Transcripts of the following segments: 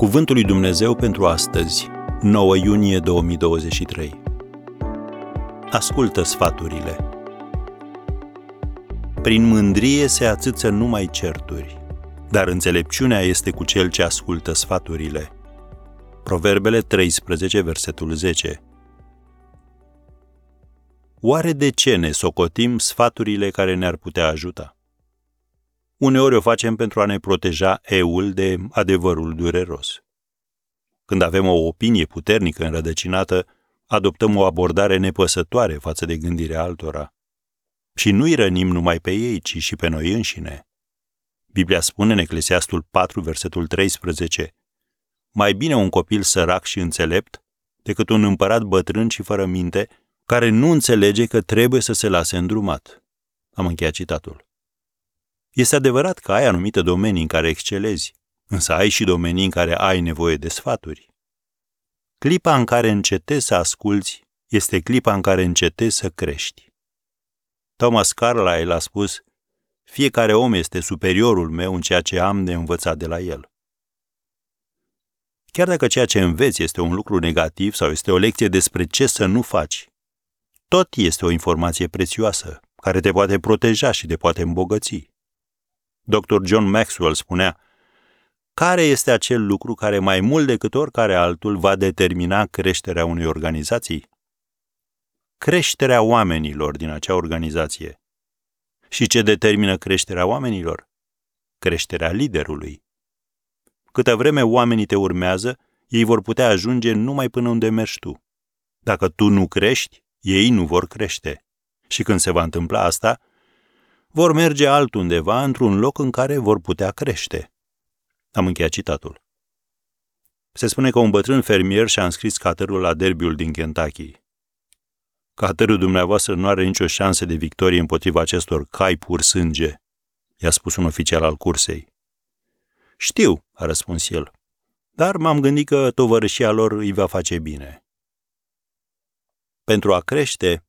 Cuvântul lui Dumnezeu pentru astăzi, 9 iunie 2023. Ascultă sfaturile. Prin mândrie se atâță numai certuri, dar înțelepciunea este cu cel ce ascultă sfaturile. Proverbele 13, versetul 10. Oare de ce ne socotim sfaturile care ne-ar putea ajuta? Uneori o facem pentru a ne proteja eul de adevărul dureros. Când avem o opinie puternică înrădăcinată, adoptăm o abordare nepăsătoare față de gândirea altora. Și nu-i rănim numai pe ei, ci și pe noi înșine. Biblia spune în Eclesiastul 4, versetul 13, mai bine un copil sărac și înțelept decât un împărat bătrân și fără minte, care nu înțelege că trebuie să se lase îndrumat. Am încheiat citatul. Este adevărat că ai anumite domenii în care excelezi, însă ai și domenii în care ai nevoie de sfaturi. Clipa în care încetezi să asculți este clipa în care încetezi să crești. Thomas Carlyle a spus, fiecare om este superiorul meu în ceea ce am de învățat de la el. Chiar dacă ceea ce înveți este un lucru negativ sau este o lecție despre ce să nu faci, tot este o informație prețioasă, care te poate proteja și te poate îmbogăți. Dr. John Maxwell spunea, care este acel lucru care mai mult decât oricare altul va determina creșterea unei organizații? Creșterea oamenilor din acea organizație. Și ce determină creșterea oamenilor? Creșterea liderului. Câtă vreme oamenii te urmează, ei vor putea ajunge numai până unde mergi tu. Dacă tu nu crești, ei nu vor crește. Și când se va întâmpla asta, vor merge altundeva, într-un loc în care vor putea crește. Am încheiat citatul. Se spune că un bătrân fermier și-a înscris catărul la derbiul din Kentucky. Catărul dumneavoastră nu are nicio șansă de victorie împotriva acestor cai pur sânge, i-a spus un oficial al cursei. Știu, a răspuns el, dar m-am gândit că tovărășia lor îi va face bine. Pentru a crește,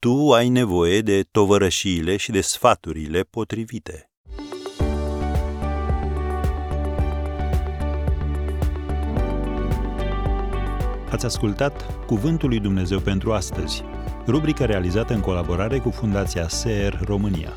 tu ai nevoie de tovărășiile și de sfaturile potrivite. Ați ascultat Cuvântul lui Dumnezeu pentru astăzi, rubrica realizată în colaborare cu Fundația SER România.